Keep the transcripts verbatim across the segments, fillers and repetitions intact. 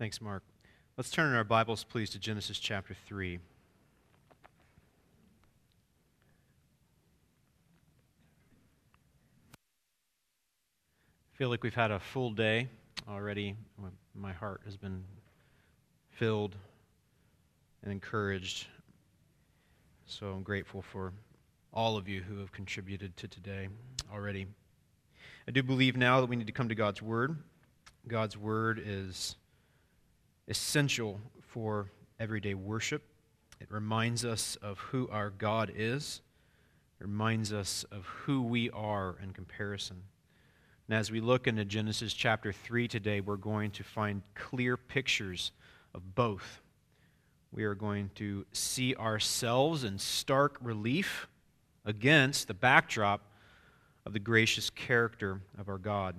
Thanks, Mark. Let's turn in our Bibles, please, to Genesis chapter three. I feel like we've had a full day already. My heart has been filled and encouraged. So I'm grateful for all of you who have contributed to today already. I do believe now that we need to come to God's Word. God's Word is essential for everyday worship. It reminds us of who our God is. It reminds us of who we are in comparison. And as we look into Genesis chapter three today, we're going to find clear pictures of both. We are going to see ourselves in stark relief against the backdrop of the gracious character of our God.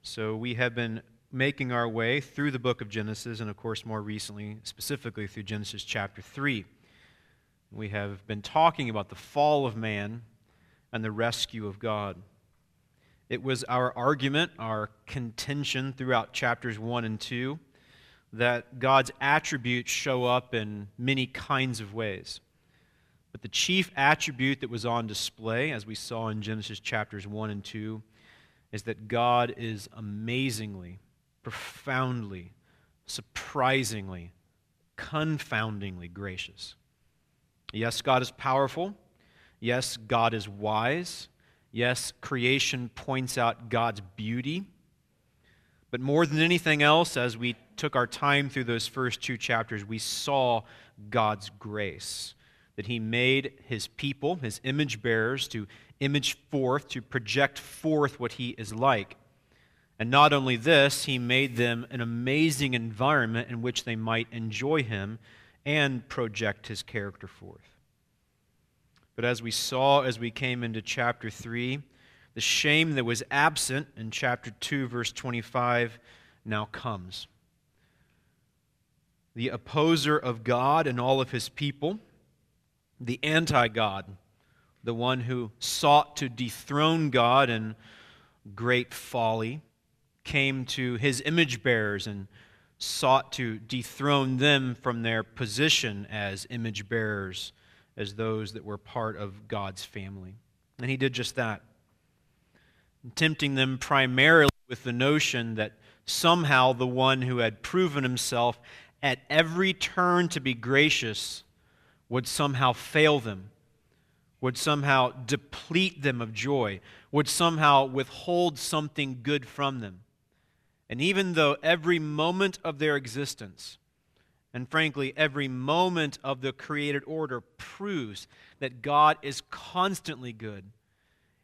So we have been making our way through the book of Genesis, and of course more recently, specifically through Genesis chapter three. We have been talking about the fall of man and the rescue of God. It was our argument, our contention throughout chapters one and two, that God's attributes show up in many kinds of ways. But the chief attribute that was on display, as we saw in Genesis chapters one and two, is that God is amazingly, profoundly, surprisingly, confoundingly gracious. Yes, God is powerful. Yes, God is wise. Yes, creation points out God's beauty. But more than anything else, as we took our time through those first two chapters, we saw God's grace, that He made His people, His image bearers, to image forth, to project forth what He is like. And not only this, He made them an amazing environment in which they might enjoy Him and project His character forth. But as we saw as we came into chapter three, the shame that was absent in chapter two, verse twenty-five, now comes. The opposer of God and all of His people, the anti-God, the one who sought to dethrone God in great folly, came to His image bearers and sought to dethrone them from their position as image bearers, as those that were part of God's family. And He did just that, tempting them primarily with the notion that somehow the one who had proven Himself at every turn to be gracious would somehow fail them, would somehow deplete them of joy, would somehow withhold something good from them. And even though every moment of their existence, and frankly, every moment of the created order proves that God is constantly good,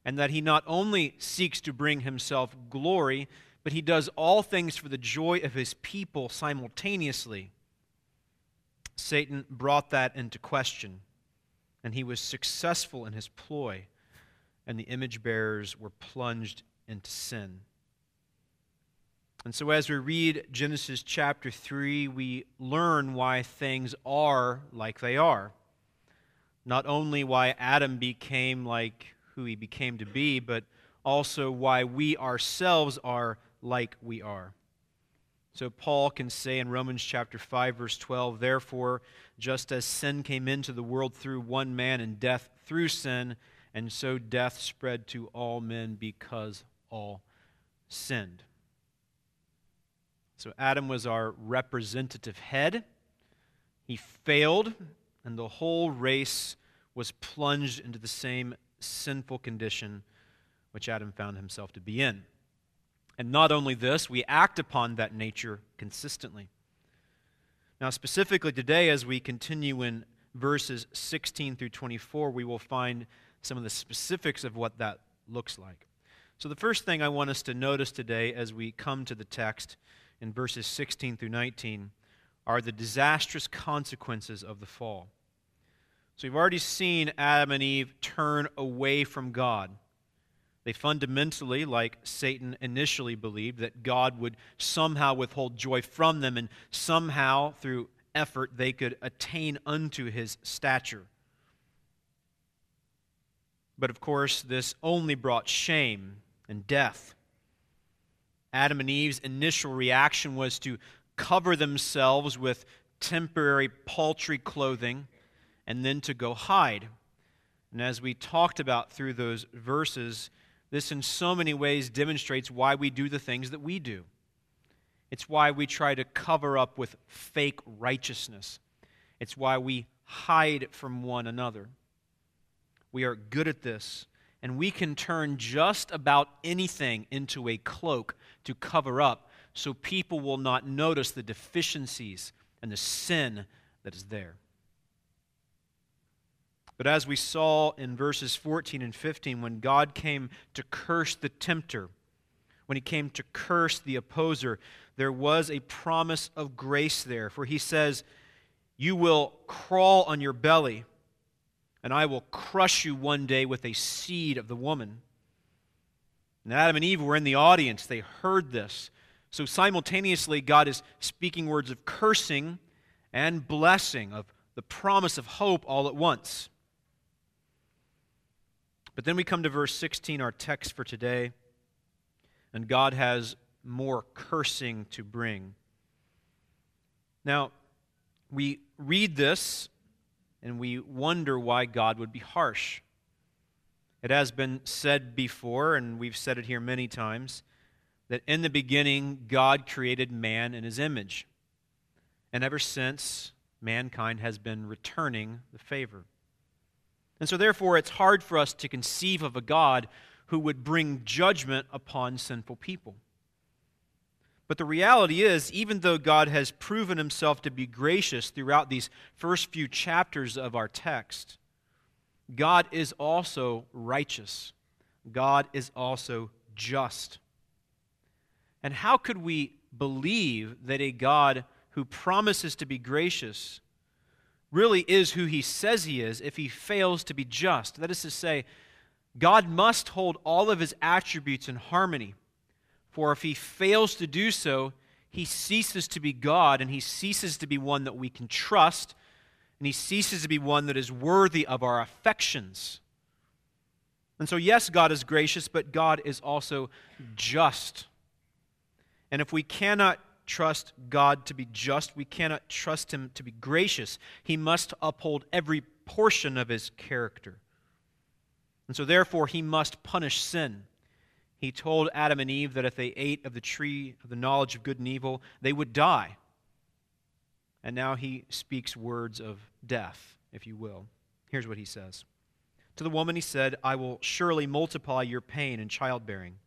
and that He not only seeks to bring Himself glory, but He does all things for the joy of His people simultaneously, Satan brought that into question, and he was successful in his ploy, and the image bearers were plunged into sin. And so as we read Genesis chapter three, we learn why things are like they are. Not only why Adam became like who he became to be, but also why we ourselves are like we are. So Paul can say in Romans chapter five, verse twelve, "Therefore, just as sin came into the world through one man, and death through sin, and so death spread to all men because all sinned." So Adam was our representative head. He failed, and the whole race was plunged into the same sinful condition which Adam found himself to be in. And not only this, we act upon that nature consistently. Now, specifically today, as we continue in verses sixteen through twenty-four, we will find some of the specifics of what that looks like. So the first thing I want us to notice today as we come to the text in verses sixteen through nineteen are the disastrous consequences of the fall. So we've already seen Adam and Eve turn away from God. They fundamentally, like Satan initially believed, that God would somehow withhold joy from them and somehow, through effort, they could attain unto His stature. But of course, this only brought shame and death. Adam and Eve's initial reaction was to cover themselves with temporary paltry clothing, and then to go hide. And as we talked about through those verses, this in so many ways demonstrates why we do the things that we do. It's why we try to cover up with fake righteousness. It's why we hide from one another. We are good at this, and we can turn just about anything into a cloak to cover up so people will not notice the deficiencies and the sin that is there. But as we saw in verses fourteen and fifteen, when God came to curse the tempter, when he came to curse the opposer, there was a promise of grace there. For he says, "You will crawl on your belly, and I will crush you one day with a seed of the woman." And Adam and Eve were in the audience. They heard this. So simultaneously, God is speaking words of cursing and blessing, of the promise of hope all at once. But then we come to verse sixteen, our text for today, and God has more cursing to bring. Now, we read this, and we wonder why God would be harsh. It has been said before, and we've said it here many times, that in the beginning, God created man in his image. And ever since, mankind has been returning the favor. And so therefore, it's hard for us to conceive of a God who would bring judgment upon sinful people. But the reality is, even though God has proven himself to be gracious throughout these first few chapters of our text, God is also righteous. God is also just. And how could we believe that a God who promises to be gracious really is who he says he is if he fails to be just? That is to say, God must hold all of his attributes in harmony. For if he fails to do so, he ceases to be God, and he ceases to be one that we can trust, and he ceases to be one that is worthy of our affections. And so, yes, God is gracious, but God is also just. And if we cannot trust God to be just, we cannot trust him to be gracious. He must uphold every portion of his character. And so, therefore, he must punish sin. He told Adam and Eve that if they ate of the tree of the knowledge of good and evil, they would die. And now he speaks words of death, if you will. Here's what he says. To the woman he said, "I will surely multiply your pain in childbearing.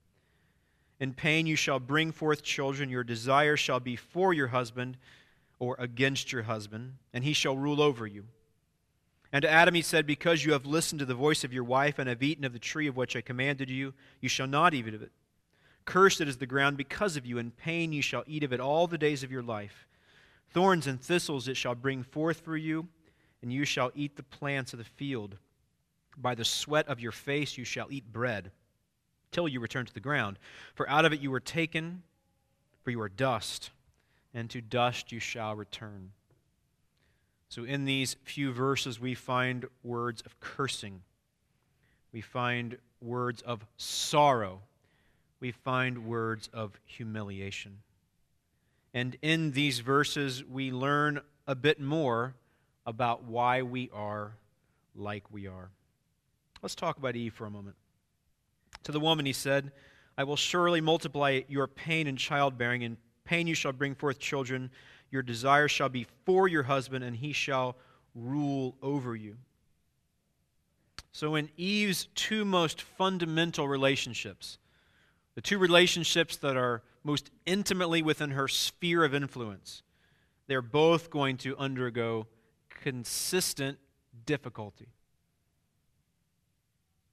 In pain you shall bring forth children. Your desire shall be for your husband or against your husband, and he shall rule over you." And to Adam he said, "Because you have listened to the voice of your wife and have eaten of the tree of which I commanded you, you shall not eat of it. Cursed is the ground because of you. In pain you shall eat of it all the days of your life. Thorns and thistles it shall bring forth for you, and you shall eat the plants of the field. By the sweat of your face you shall eat bread, till you return to the ground. For out of it you were taken, for you are dust, and to dust you shall return." So in these few verses, we find words of cursing. We find words of sorrow. We find words of humiliation. And in these verses, we learn a bit more about why we are like we are. Let's talk about Eve for a moment. To the woman he said, "I will surely multiply your pain in childbearing. In pain you shall bring forth children. Your desire shall be for your husband, and he shall rule over you." So in Eve's two most fundamental relationships, the two relationships that are most intimately within her sphere of influence, they're both going to undergo consistent difficulty.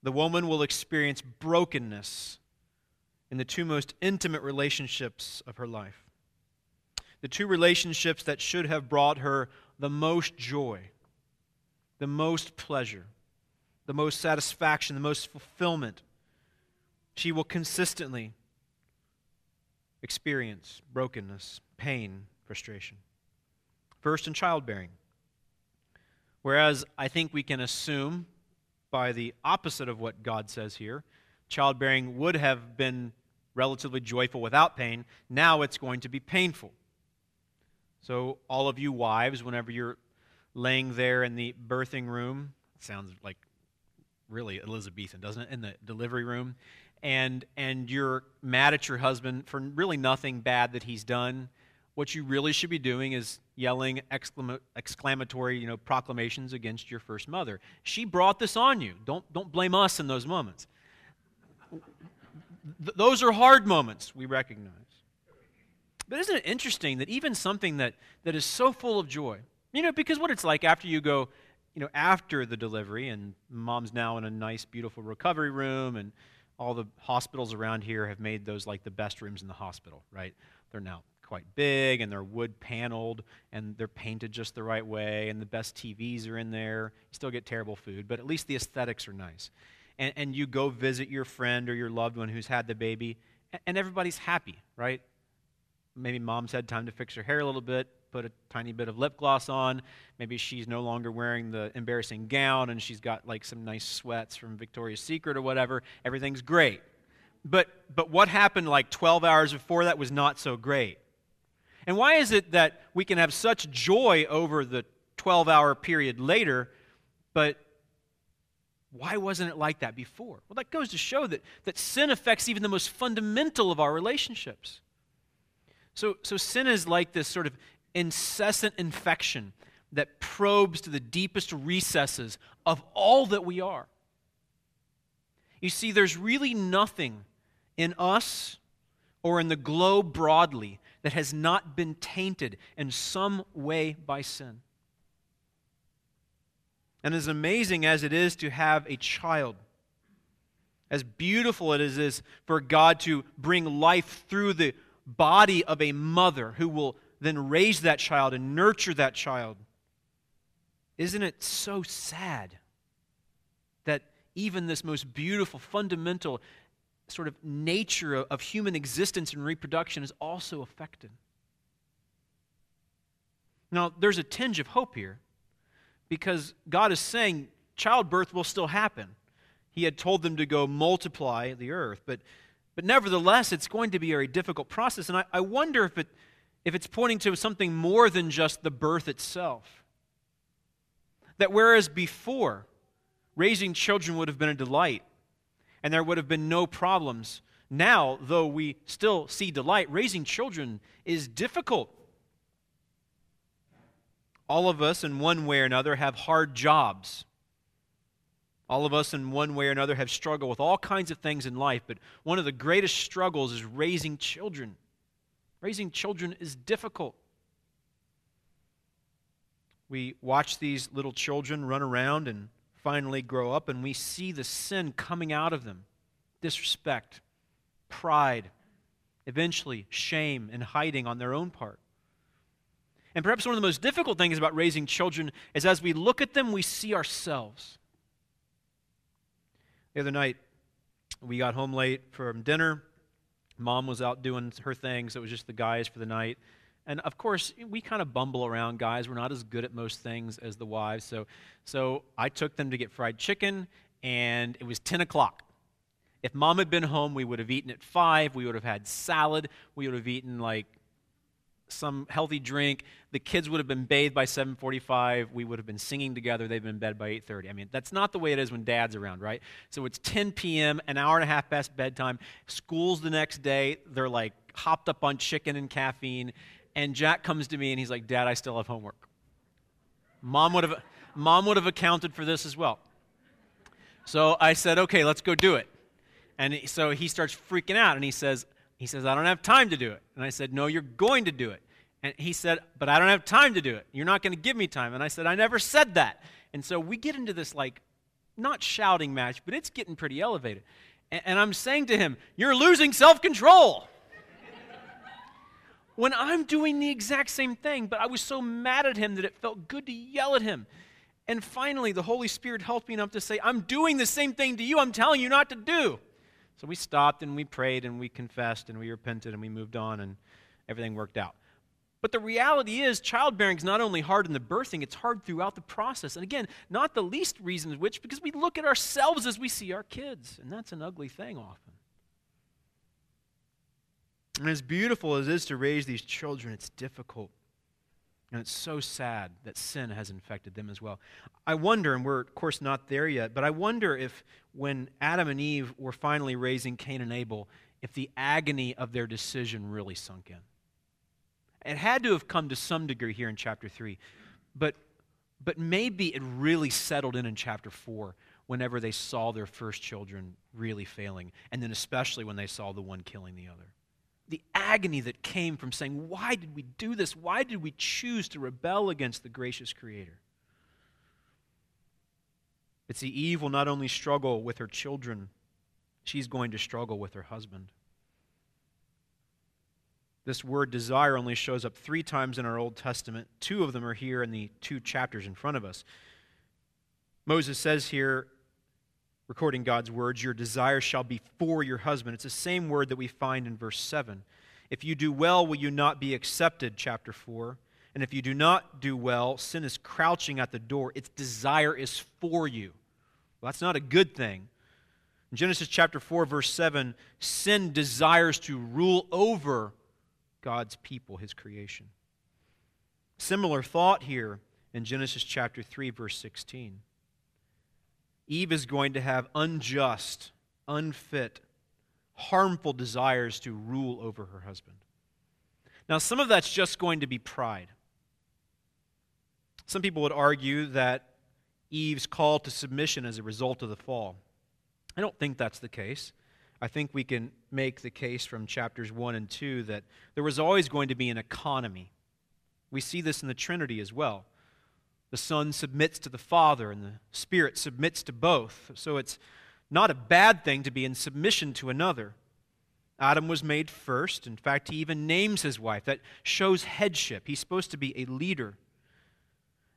The woman will experience brokenness in the two most intimate relationships of her life. The two relationships that should have brought her the most joy, the most pleasure, the most satisfaction, the most fulfillment, she will consistently experience brokenness, pain, frustration. First, in childbearing. Whereas I think we can assume, by the opposite of what God says here, childbearing would have been relatively joyful without pain. Now it's going to be painful. So all of you wives, whenever you're laying there in the birthing room, it sounds like really Elizabethan, doesn't it? In the delivery room, and and you're mad at your husband for really nothing bad that he's done, what you really should be doing is yelling exclam- exclamatory, you know, proclamations against your first mother. She brought this on you. Don't don't blame us in those moments. Th- those are hard moments, we recognize. But isn't it interesting that even something that, that is so full of joy, you know, because what it's like after you go, you know, after the delivery, and mom's now in a nice, beautiful recovery room, and all the hospitals around here have made those like the best rooms in the hospital, right? They're now quite big, and they're wood paneled, and they're painted just the right way, and the best T Vs are in there. You still get terrible food, but at least the aesthetics are nice. And, and you go visit your friend or your loved one who's had the baby, and, and everybody's happy, right? Maybe mom's had time to fix her hair a little bit, put a tiny bit of lip gloss on. Maybe she's no longer wearing the embarrassing gown, and she's got like some nice sweats from Victoria's Secret or whatever. Everything's great. But but what happened like twelve hours before that was not so great. And why is it that we can have such joy over the twelve-hour period later, but why wasn't it like that before? Well, that goes to show that, that sin affects even the most fundamental of our relationships. So, so sin is like this sort of incessant infection that probes to the deepest recesses of all that we are. You see, there's really nothing in us or in the globe broadly that has not been tainted in some way by sin. And as amazing as it is to have a child, as beautiful as it is for God to bring life through the body of a mother who will then raise that child and nurture that child, isn't it so sad that even this most beautiful, fundamental sort of nature of human existence and reproduction is also affected? Now, there's a tinge of hope here, because God is saying childbirth will still happen. He had told them to go multiply the earth, but but nevertheless, it's going to be a very difficult process, and I, I wonder if it if it's pointing to something more than just the birth itself. That whereas before, raising children would have been a delight, and there would have been no problems, now, though we still see delight, raising children is difficult. All of us, in one way or another, have hard jobs. All of us, in one way or another, have struggled with all kinds of things in life, but one of the greatest struggles is raising children. Raising children is difficult. We watch these little children run around and finally grow up, and we see the sin coming out of them. Disrespect, pride, eventually shame and hiding on their own part. And perhaps one of the most difficult things about raising children is as we look at them, we see ourselves. The other night, we got home late from dinner. Mom was out doing her thing, so it was just the guys for the night. And of course, we kind of bumble around, guys. We're not as good at most things as the wives. So, so I took them to get fried chicken, and it was ten o'clock. If Mom had been home, we would have eaten at five. We would have had salad. We would have eaten like some healthy drink. The kids would have been bathed by seven forty-five. We would have been singing together. They've been in bed by eight thirty. I mean, that's not the way it is when Dad's around, right? So it's ten p.m., an hour and a half past bedtime. School's the next day. They're like hopped up on chicken and caffeine. And Jack comes to me and he's like, "Dad, I still have homework." Mom would have, Mom would have accounted for this as well. So I said, "Okay, let's go do it." And so he starts freaking out and he says, He says, "I don't have time to do it." And I said, "No, you're going to do it." And he said, "But I don't have time to do it. You're not going to give me time." And I said, "I never said that." And so we get into this, like, not shouting match, but it's getting pretty elevated. And, and I'm saying to him, "You're losing self-control." When I'm doing the exact same thing, but I was so mad at him that it felt good to yell at him. And finally, the Holy Spirit helped me enough to say, "I'm doing the same thing to you I'm telling you not to do." So we stopped, and we prayed, and we confessed, and we repented, and we moved on, and everything worked out. But the reality is, childbearing is not only hard in the birthing, it's hard throughout the process. And again, not the least reason which, because we look at ourselves as we see our kids, and that's an ugly thing often. And as beautiful as it is to raise these children, it's difficult. And it's so sad that sin has infected them as well. I wonder, and we're of course not there yet, but I wonder if when Adam and Eve were finally raising Cain and Abel, if the agony of their decision really sunk in. It had to have come to some degree here in chapter three, but, but maybe it really settled in in chapter four whenever they saw their first children really failing, and then especially when they saw the one killing the other. The agony that came from saying, why did we do this? Why did we choose to rebel against the gracious Creator? But see, Eve will not only struggle with her children, she's going to struggle with her husband. This word desire only shows up three times in our Old Testament. Two of them are here in the two chapters in front of us. Moses says here, recording God's words, your desire shall be for your husband. It's the same word that we find in verse seven. If you do well, will you not be accepted, chapter four. And if you do not do well, sin is crouching at the door. Its desire is for you. Well, that's not a good thing. In Genesis chapter four, verse seven, sin desires to rule over God's people, His creation. Similar thought here in Genesis chapter three, verse sixteen. Eve is going to have unjust, unfit, harmful desires to rule over her husband. Now, some of that's just going to be pride. Some people would argue that Eve's call to submission is a result of the fall. I don't think that's the case. I think we can make the case from chapters one and two that there was always going to be an economy. We see this in the Trinity as well. The Son submits to the Father, and the Spirit submits to both. So it's not a bad thing to be in submission to another. Adam was made first. In fact, he even names his wife. That shows headship. He's supposed to be a leader.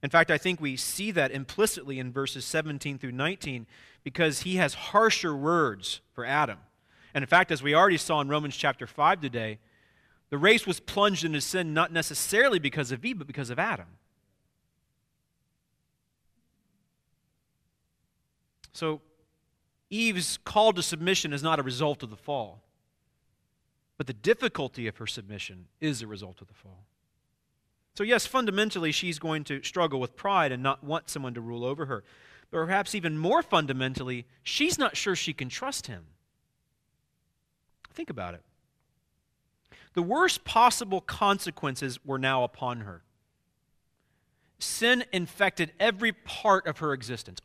In fact, I think we see that implicitly in verses seventeen through nineteen because he has harsher words for Adam. And in fact, as we already saw in Romans chapter five today, the race was plunged into sin not necessarily because of Eve, but because of Adam. So Eve's call to submission is not a result of the fall, but the difficulty of her submission is a result of the fall. So yes, fundamentally, she's going to struggle with pride and not want someone to rule over her. But perhaps even more fundamentally, she's not sure she can trust him. Think about it. The worst possible consequences were now upon her. Sin infected every part of her existence.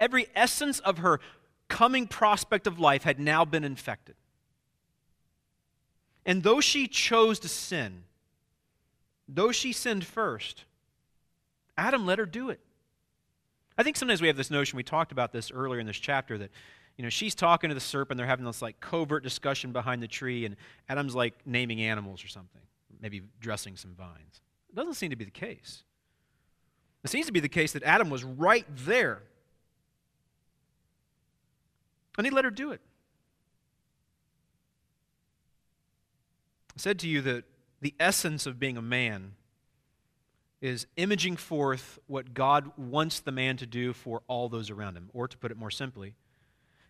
Every essence of her coming prospect of life had now been infected. And though she chose to sin, though she sinned first, Adam let her do it. I think sometimes we have this notion, we talked about this earlier in this chapter, that you know she's talking to the serpent, they're having this like covert discussion behind the tree, and Adam's like naming animals or something, maybe dressing some vines. It doesn't seem to be the case. It seems to be the case that Adam was right there. And he let her do it. I said to you that the essence of being a man is imaging forth what God wants the man to do for all those around him. Or to put it more simply,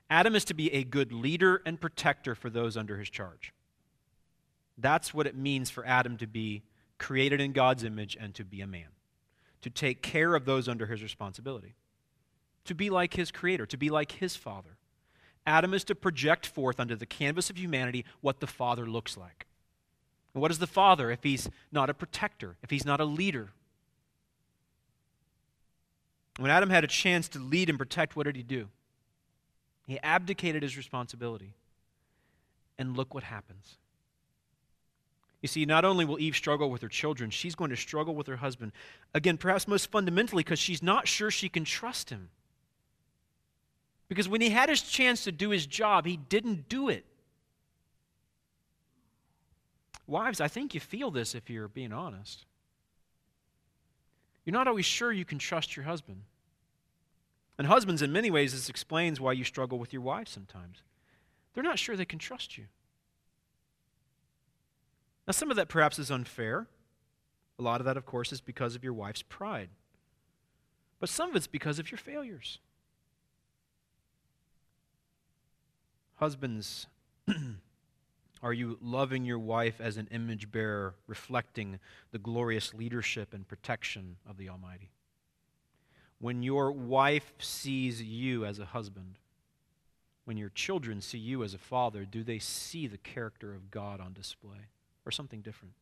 Adam is to be a good leader and protector for those under his charge. That's what it means for Adam to be created in God's image and to be a man. To take care of those under his responsibility, to be like his Creator, to be like his Father. Adam is to project forth under the canvas of humanity what the Father looks like. And what is the Father if he's not a protector, if he's not a leader? When Adam had a chance to lead and protect, what did he do? He abdicated his responsibility. And look what happens. You see, not only will Eve struggle with her children, she's going to struggle with her husband. Again, perhaps most fundamentally because she's not sure she can trust him. Because when he had his chance to do his job, he didn't do it. Wives, I think you feel this if you're being honest. You're not always sure you can trust your husband. And husbands, in many ways, this explains why you struggle with your wives sometimes. They're not sure they can trust you. Now, some of that perhaps is unfair. A lot of that, of course, is because of your wife's pride. But some of it's because of your failures. Husbands Are you loving your wife as an image bearer, reflecting the glorious leadership and protection of the Almighty? When your wife sees you as a husband, when your children see you as a father, do they see the character of God on display or something different?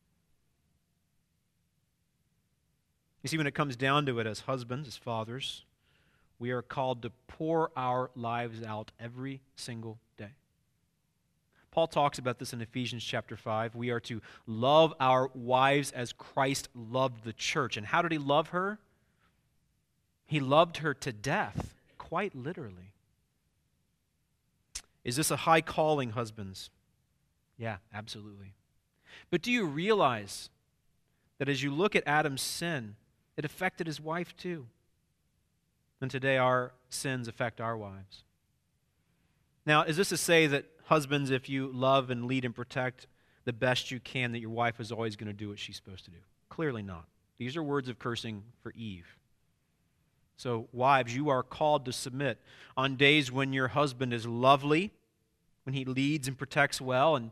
You see, when it comes down to it, as husbands, as fathers, we are called to pour our lives out every single day. Paul talks about this in Ephesians chapter five. We are to love our wives as Christ loved the church. And how did he love her? He loved her to death, quite literally. Is this a high calling, husbands? Yeah, absolutely. But do you realize that as you look at Adam's sin, it affected his wife too? And today our sins affect our wives. Now, is this to say that husbands, if you love and lead and protect the best you can, that your wife is always going to do what she's supposed to do? Clearly not. These are words of cursing for Eve. So, wives, you are called to submit on days when your husband is lovely, when he leads and protects well, and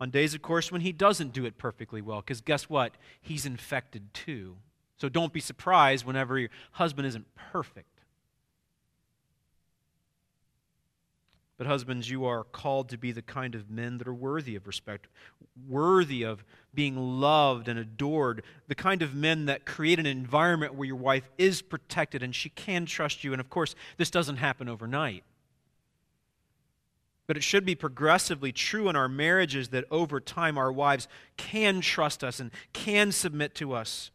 on days, of course, when he doesn't do it perfectly well, because guess what? He's infected too. So don't be surprised whenever your husband isn't perfect. But husbands, you are called to be the kind of men that are worthy of respect, worthy of being loved and adored, the kind of men that create an environment where your wife is protected and she can trust you. And of course, this doesn't happen overnight. But it should be progressively true in our marriages that over time our wives can trust us and can submit to us.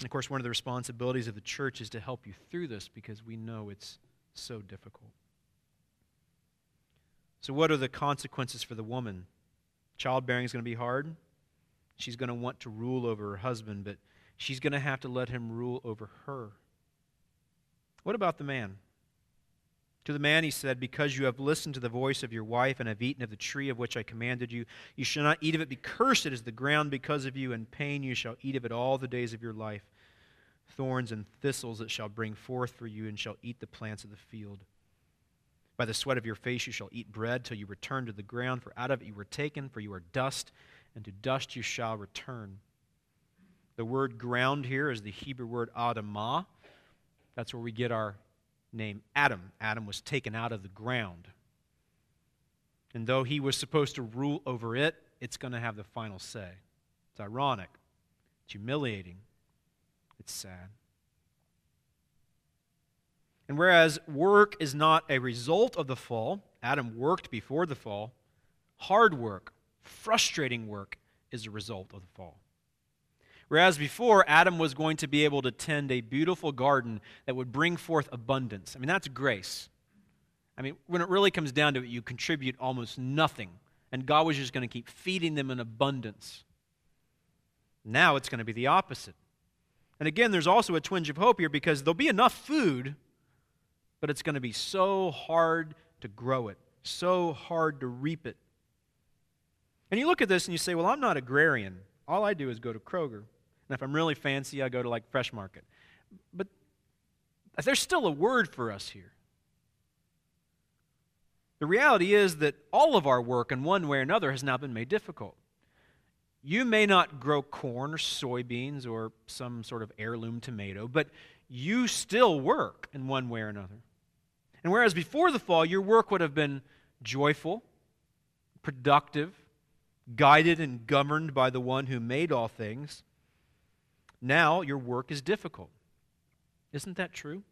And of course, one of the responsibilities of the church is to help you through this because we know it's so difficult. So what are the consequences for the woman? Childbearing is going to be hard. She's going to want to rule over her husband, but she's going to have to let him rule over her. What about the man? To the man he said, "Because you have listened to the voice of your wife and have eaten of the tree of which I commanded you, you shall not eat of it. Be cursed is the ground because of you. In pain you shall eat of it all the days of your life. Thorns and thistles it shall bring forth for you, and shall eat the plants of the field. By the sweat of your face you shall eat bread till you return to the ground, for out of it you were taken, for you are dust, and to dust you shall return." The word ground here is the Hebrew word adamah. That's where we get our name Adam. Adam was taken out of the ground. And though he was supposed to rule over it, it's going to have the final say. It's ironic. It's humiliating. It's sad. And whereas work is not a result of the fall, Adam worked before the fall, hard work, frustrating work is a result of the fall. Whereas before, Adam was going to be able to tend a beautiful garden that would bring forth abundance. I mean, that's grace. I mean, when it really comes down to it, you contribute almost nothing, and God was just going to keep feeding them in abundance. Now it's going to be the opposite. And again, there's also a twinge of hope here because there'll be enough food, but it's going to be so hard to grow it, so hard to reap it. And you look at this and you say, well, I'm not agrarian. All I do is go to Kroger. And if I'm really fancy, I go to like Fresh Market. But there's still a word for us here. The reality is that all of our work in one way or another has now been made difficult. You may not grow corn or soybeans or some sort of heirloom tomato, but you still work in one way or another. And whereas before the fall, your work would have been joyful, productive, guided and governed by the one who made all things, now your work is difficult. Isn't that true?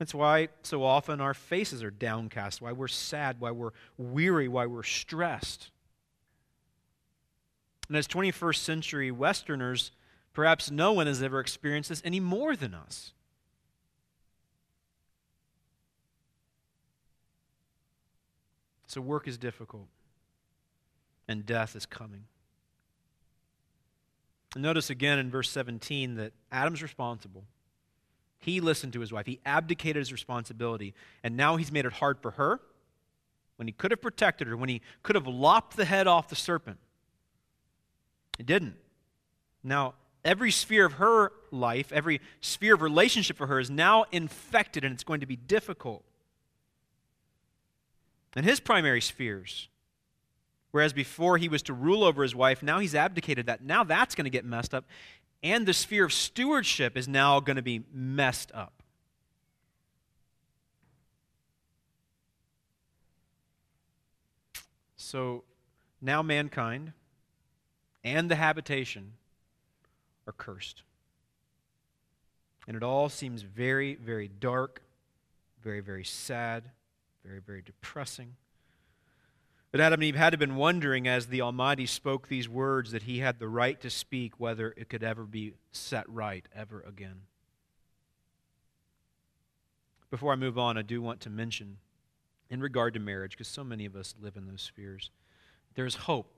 That's why so often our faces are downcast, why we're sad, why we're weary, why we're stressed. And as twenty-first century Westerners, perhaps no one has ever experienced this any more than us. So work is difficult, and death is coming. And notice again in verse seventeen that Adam's responsible. He listened to his wife. He abdicated his responsibility, and now he's made it hard for her when he could have protected her, when he could have lopped the head off the serpent. He didn't. Now, every sphere of her life, every sphere of relationship for her is now infected, and it's going to be difficult. and his primary spheres. Whereas before he was to rule over his wife, now he's abdicated that. Now that's going to get messed up, and the sphere of stewardship is now going to be messed up. So now mankind and the habitation are cursed. And it all seems very, very dark, very, very sad, very, very depressing. But Adam and Eve had to have been wondering as the Almighty spoke these words that he had the right to speak, whether it could ever be set right ever again. Before I move on, I do want to mention, in regard to marriage, because so many of us live in those spheres, there's hope.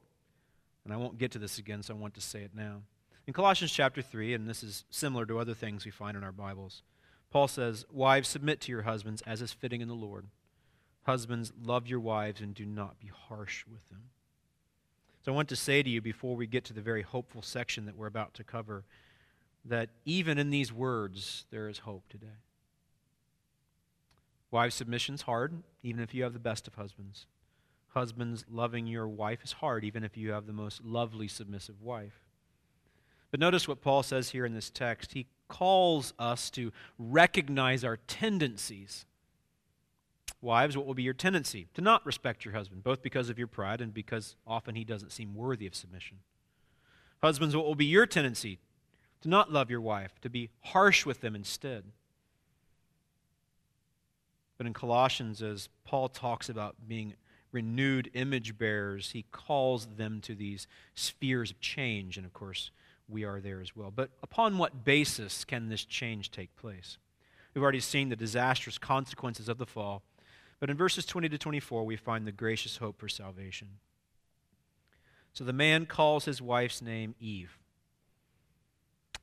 And I won't get to this again, so I want to say it now. In Colossians chapter three, and this is similar to other things we find in our Bibles, Paul says, "Wives, submit to your husbands as is fitting in the Lord. Husbands, love your wives and do not be harsh with them." So I want to say to you, before we get to the very hopeful section that we're about to cover, that even in these words, there is hope today. Wives, submission's hard, even if you have the best of husbands. Husbands, loving your wife is hard, even if you have the most lovely, submissive wife. But notice what Paul says here in this text. He calls us to recognize our tendencies. Wives, what will be your tendency? To not respect your husband, both because of your pride and because often he doesn't seem worthy of submission. Husbands, what will be your tendency? To not love your wife, to be harsh with them instead. But in Colossians, as Paul talks about being renewed image bearers, he calls them to these spheres of change, and of course, we are there as well. But upon what basis can this change take place? We've already seen the disastrous consequences of the fall, but in verses twenty to twenty-four, we find the gracious hope for salvation. So the man calls his wife's name Eve,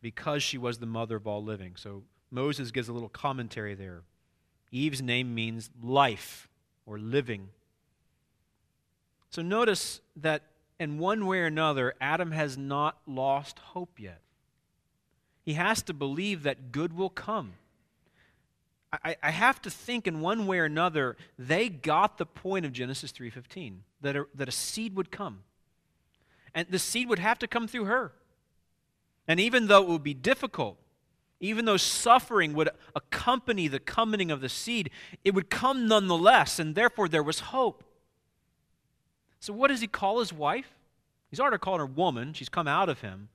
because she was the mother of all living. So Moses gives a little commentary there. Eve's name means life or living. So notice that in one way or another, Adam has not lost hope yet. He has to believe that good will come. I, I have to think in one way or another, they got the point of Genesis three fifteen, that a, that a seed would come. And the seed would have to come through her. And even though it would be difficult, even though suffering would accompany the coming of the seed, it would come nonetheless, and therefore there was hope. So what does he call his wife? He's already called her woman. She's come out of him.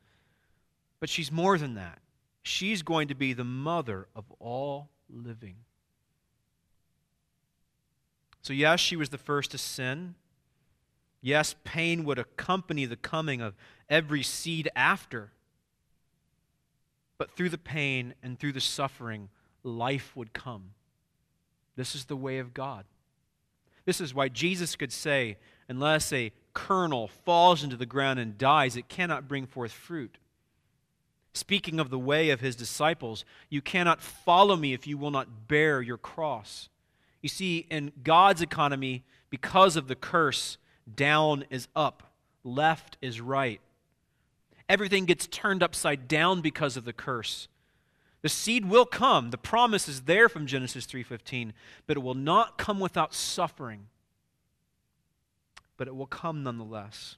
But she's more than that. She's going to be the mother of all living. So yes, she was the first to sin. Yes, pain would accompany the coming of every seed after. But through the pain and through the suffering, life would come. This is the way of God. This is why Jesus could say, unless a kernel falls into the ground and dies, it cannot bring forth fruit. Speaking of the way of his disciples, you cannot follow me if you will not bear your cross. You see, in God's economy, because of the curse, down is up, left is right. Everything gets turned upside down because of the curse. The seed will come. The promise is there from Genesis three fifteen, but it will not come without suffering. But it will come nonetheless.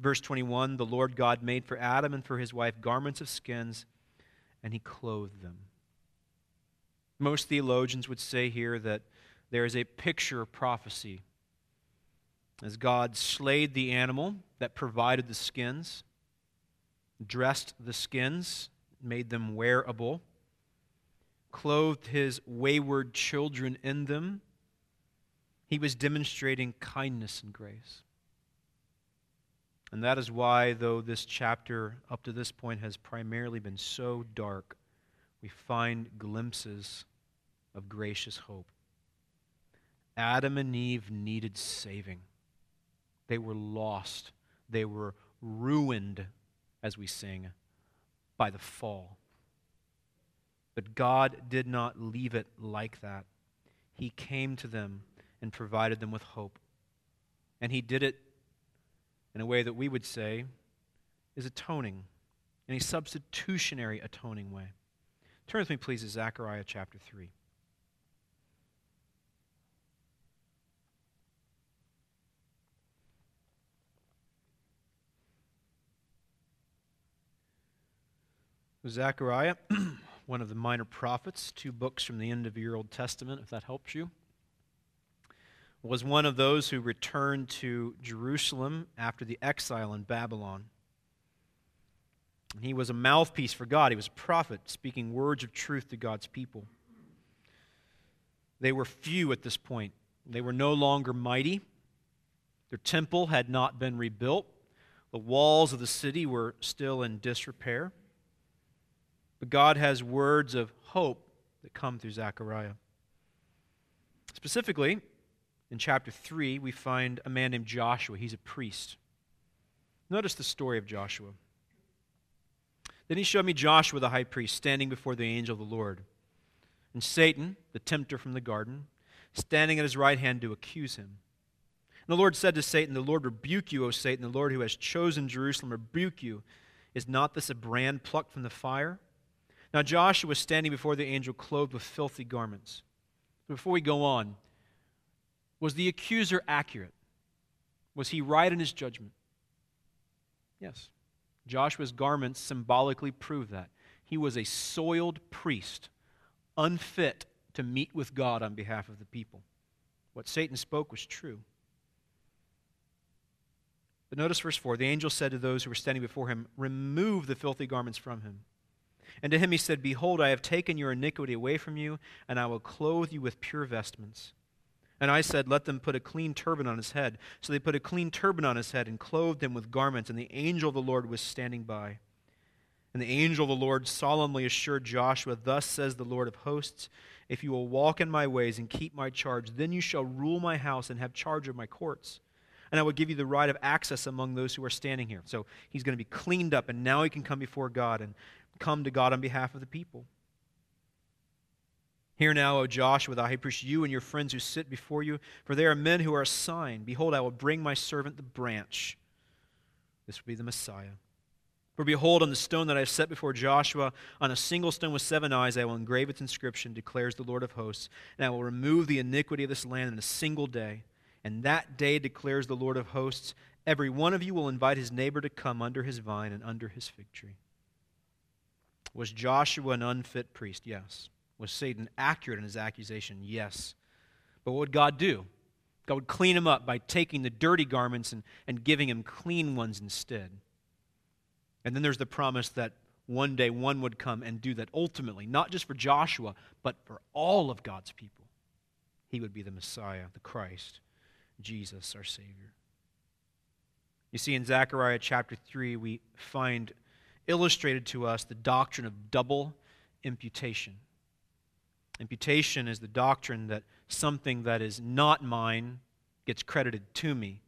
Verse twenty-one, the Lord God made for Adam and for his wife garments of skins, and he clothed them. Most theologians would say here that there is a picture of prophecy. As God slayed the animal that provided the skins, dressed the skins, made them wearable, clothed his wayward children in them, he was demonstrating kindness and grace. And that is why, though this chapter up to this point has primarily been so dark, we find glimpses of gracious hope. Adam and Eve needed saving. They were lost. They were ruined, as we sing, by the fall. But God did not leave it like that. He came to them and provided them with hope. And he did it in a way that we would say is atoning, in a substitutionary atoning way. Turn with me, please, to Zechariah chapter three. Zechariah, one of the minor prophets, two books from the end of your Old Testament, if that helps you, was one of those who returned to Jerusalem after the exile in Babylon. He was a mouthpiece for God. He was a prophet, speaking words of truth to God's people. They were few at this point. They were no longer mighty. Their temple had not been rebuilt. The walls of the city were still in disrepair. But God has words of hope that come through Zechariah. Specifically, in chapter three, we find a man named Joshua. He's a priest. Notice the story of Joshua. Then he showed me Joshua the high priest standing before the angel of the Lord, and Satan, the tempter from the garden, standing at his right hand to accuse him. And the Lord said to Satan, "The Lord rebuke you, O Satan, the Lord who has chosen Jerusalem, rebuke you. Is not this a brand plucked from the fire?" Now Joshua was standing before the angel, clothed with filthy garments. Before we go on, was the accuser accurate? Was he right in his judgment? Yes. Joshua's garments symbolically prove that. He was a soiled priest, unfit to meet with God on behalf of the people. What Satan spoke was true. But notice verse four, the angel said to those who were standing before him, "Remove the filthy garments from him." And to him he said, "Behold, I have taken your iniquity away from you, and I will clothe you with pure vestments." And I said, "Let them put a clean turban on his head." So they put a clean turban on his head and clothed him with garments, and the angel of the Lord was standing by. And the angel of the Lord solemnly assured Joshua, "Thus says the Lord of hosts, if you will walk in my ways and keep my charge, then you shall rule my house and have charge of my courts. And I will give you the right of access among those who are standing here." So he's going to be cleaned up, and now he can come before God and come to God on behalf of the people. "Hear now, O Joshua the high priest, you and your friends who sit before you, for they are men who are a sign. Behold, I will bring my servant the branch." This will be the Messiah. "For behold, on the stone that I have set before Joshua, on a single stone with seven eyes, I will engrave its inscription, declares the Lord of hosts, and I will remove the iniquity of this land in a single day. And that day, declares the Lord of hosts, every one of you will invite his neighbor to come under his vine and under his fig tree." Was Joshua an unfit priest? Yes. Was Satan accurate in his accusation? Yes. But what would God do? God would clean him up by taking the dirty garments and, and giving him clean ones instead. And then there's the promise that one day one would come and do that ultimately, not just for Joshua, but for all of God's people. He would be the Messiah, the Christ, Jesus, our Savior. You see, in Zechariah chapter three, we find illustrated to us the doctrine of double imputation. Imputation is the doctrine that something that is not mine gets credited to me,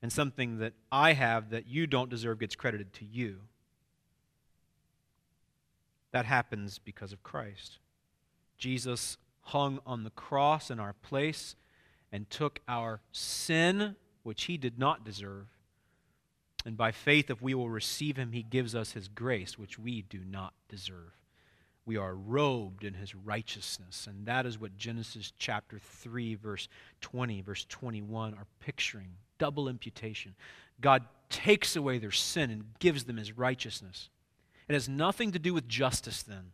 and something that I have that you don't deserve gets credited to you. That happens because of Christ. Jesus hung on the cross in our place and took our sin, which he did not deserve. And by faith, if we will receive him, he gives us his grace, which we do not deserve. We are robed in his righteousness. And that is what Genesis chapter three, verse twenty, verse twenty-one are picturing. Double imputation. God takes away their sin and gives them his righteousness. It has nothing to do with justice then.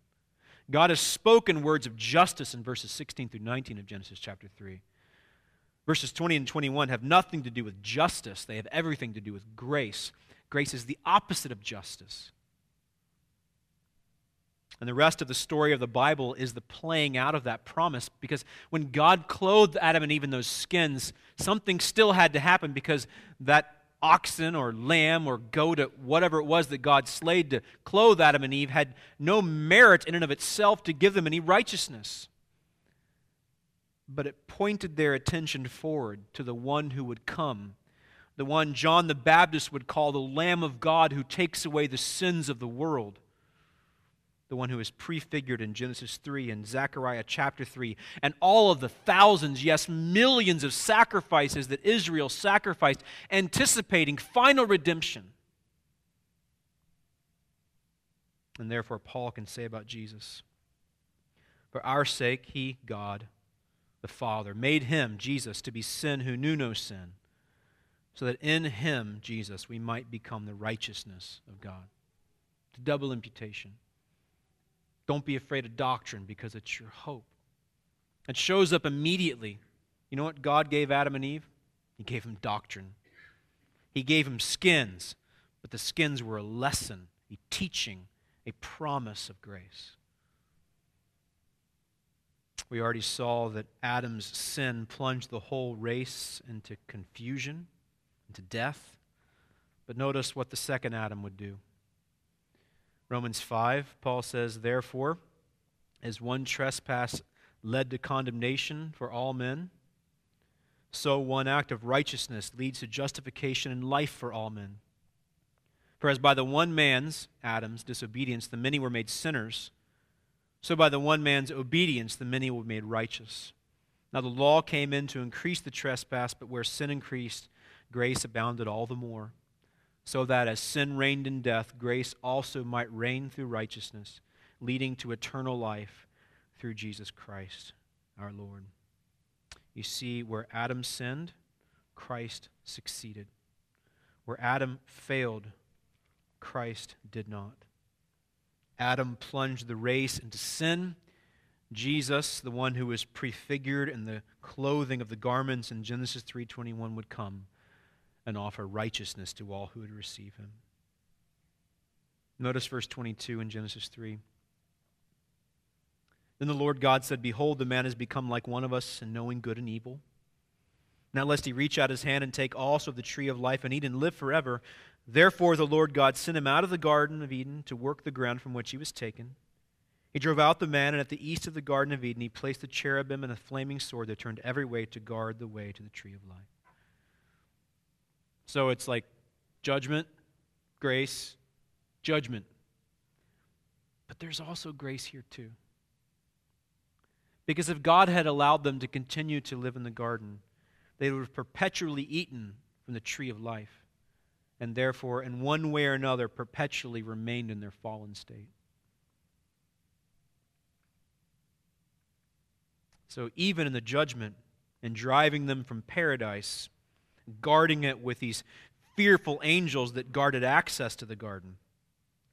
God has spoken words of justice in verses sixteen through nineteen of Genesis chapter three. Verses twenty and twenty-one have nothing to do with justice. They have everything to do with grace. Grace is the opposite of justice. And the rest of the story of the Bible is the playing out of that promise, because when God clothed Adam and Eve in those skins, something still had to happen, because that oxen or lamb or goat, whatever it was that God slayed to clothe Adam and Eve, had no merit in and of itself to give them any righteousness. But it pointed their attention forward to the one who would come, the one John the Baptist would call the Lamb of God who takes away the sins of the world, the one who is prefigured in Genesis three and Zechariah chapter three, and all of the thousands, yes, millions of sacrifices that Israel sacrificed, anticipating final redemption. And therefore, Paul can say about Jesus, "For our sake, he, God, the Father, made him, Jesus, to be sin who knew no sin, so that in him, Jesus, we might become the righteousness of God." It's double imputation. Don't be afraid of doctrine because it's your hope. It shows up immediately. You know what God gave Adam and Eve? He gave them doctrine. He gave them skins, but the skins were a lesson, a teaching, a promise of grace. We already saw that Adam's sin plunged the whole race into confusion, into death. But notice what the second Adam would do. Romans five, Paul says, "Therefore, as one trespass led to condemnation for all men, so one act of righteousness leads to justification and life for all men. For as by the one man's, Adam's, disobedience, the many were made sinners, so by the one man's obedience, the many were made righteous. Now the law came in to increase the trespass, but where sin increased, grace abounded all the more, so that as sin reigned in death, grace also might reign through righteousness, leading to eternal life through Jesus Christ, our Lord." You see, where Adam sinned, Christ succeeded. Where Adam failed, Christ did not. Adam plunged the race into sin. Jesus, the one who was prefigured in the clothing of the garments in Genesis three twenty-one, would come and offer righteousness to all who would receive him. Notice verse twenty-two in Genesis three. "Then the Lord God said, Behold, the man has become like one of us in knowing good and evil. Now lest he reach out his hand and take also of the tree of life and eat and live forever. Therefore the Lord God sent him out of the Garden of Eden to work the ground from which he was taken. He drove out the man, and at the east of the Garden of Eden he placed a cherubim and a flaming sword that turned every way to guard the way to the tree of life." So it's like judgment, grace, judgment. But there's also grace here too. Because if God had allowed them to continue to live in the garden, they would have perpetually eaten from the tree of life, and therefore, in one way or another, perpetually remained in their fallen state. So even in the judgment and driving them from paradise, guarding it with these fearful angels that guarded access to the garden,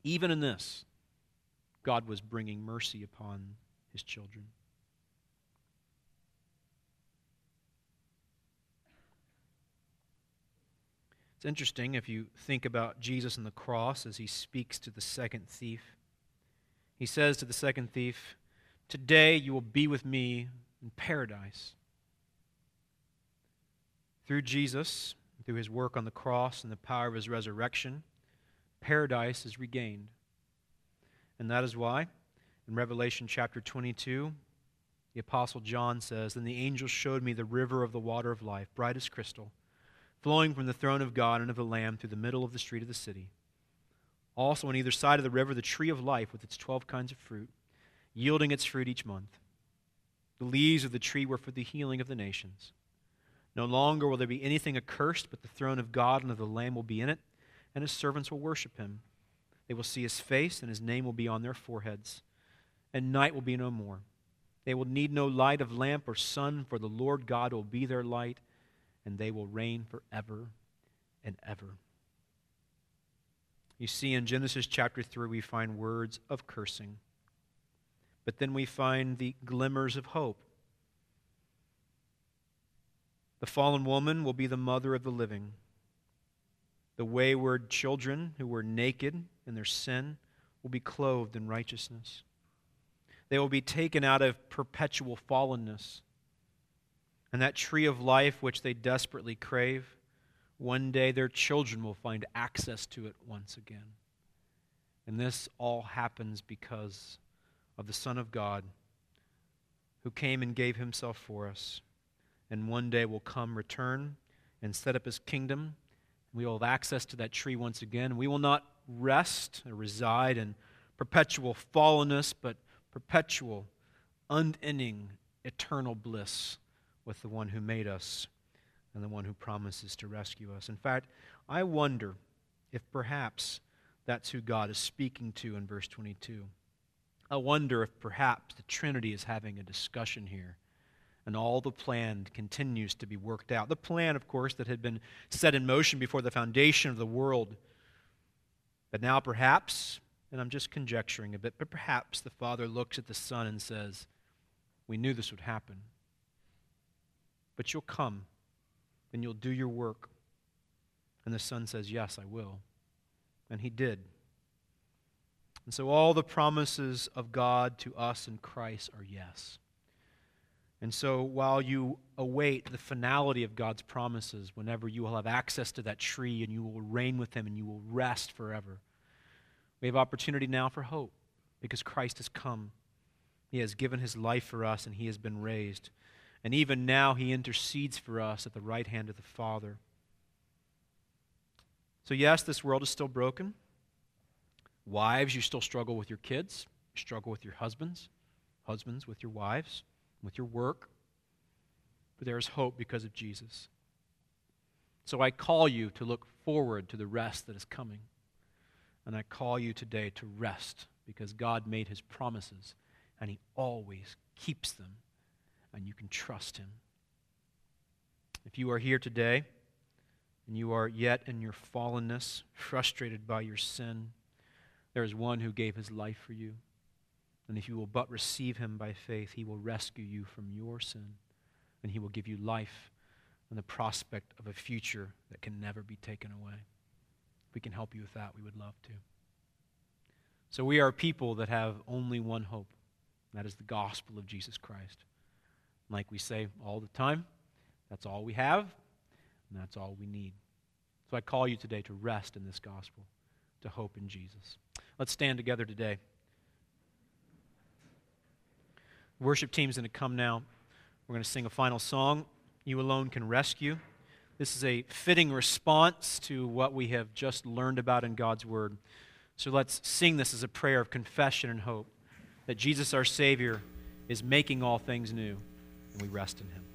even in this, God was bringing mercy upon his children. It's interesting if you think about Jesus and the cross as he speaks to the second thief. He says to the second thief, "Today you will be with me in paradise." Through Jesus, through his work on the cross and the power of his resurrection, paradise is regained. And that is why, in Revelation chapter twenty-two, the Apostle John says, "Then the angel showed me the river of the water of life, bright as crystal, flowing from the throne of God and of the Lamb through the middle of the street of the city. Also on either side of the river, the tree of life with its twelve kinds of fruit, yielding its fruit each month. The leaves of the tree were for the healing of the nations. No longer will there be anything accursed, but the throne of God and of the Lamb will be in it, and his servants will worship him. They will see his face, and his name will be on their foreheads, and night will be no more. They will need no light of lamp or sun, for the Lord God will be their light, and they will reign forever and ever." You see, in Genesis chapter three, we find words of cursing. But then we find the glimmers of hope. The fallen woman will be the mother of the living. The wayward children who were naked in their sin will be clothed in righteousness. They will be taken out of perpetual fallenness. And that tree of life which they desperately crave, one day their children will find access to it once again. And this all happens because of the Son of God, who came and gave himself for us, and one day will come, return, and set up his kingdom. We will have access to that tree once again. We will not rest or reside in perpetual fallenness, but perpetual, unending, eternal bliss with the one who made us and the one who promises to rescue us. In fact, I wonder if perhaps that's who God is speaking to in verse twenty-two. I wonder if perhaps the Trinity is having a discussion here, and all the plan continues to be worked out. The plan, of course, that had been set in motion before the foundation of the world. But now perhaps and I'm just conjecturing a bit, but perhaps the father looks at the son and says, we knew this would happen, but you'll come and you'll do your work. And the son says, yes, I will. And he did. And so all the promises of God to us in Christ are yes. And so while you await the finality of God's promises, whenever you will have access to that tree and you will reign with him and you will rest forever, we have opportunity now for hope because Christ has come. He has given his life for us and he has been raised. And even now he intercedes for us at the right hand of the Father. So yes, this world is still broken. Wives, you still struggle with your kids. You struggle with your husbands. Husbands with your wives, with your work. But there is hope because of Jesus. So I call you to look forward to the rest that is coming. And I call you today to rest because God made his promises and he always keeps them, and you can trust him. If you are here today and you are yet in your fallenness, frustrated by your sin, there is one who gave his life for you. And if you will but receive him by faith, he will rescue you from your sin, and he will give you life and the prospect of a future that can never be taken away. If we can help you with that, we would love to. So we are people that have only one hope, and that is the gospel of Jesus Christ. Like we say all the time, that's all we have, and that's all we need. So I call you today to rest in this gospel, to hope in Jesus. Let's stand together today. The worship team's going to come now. We're going to sing a final song, You Alone Can Rescue. This is a fitting response to what we have just learned about in God's Word. So let's sing this as a prayer of confession and hope that Jesus, our Savior, is making all things new, and we rest in him.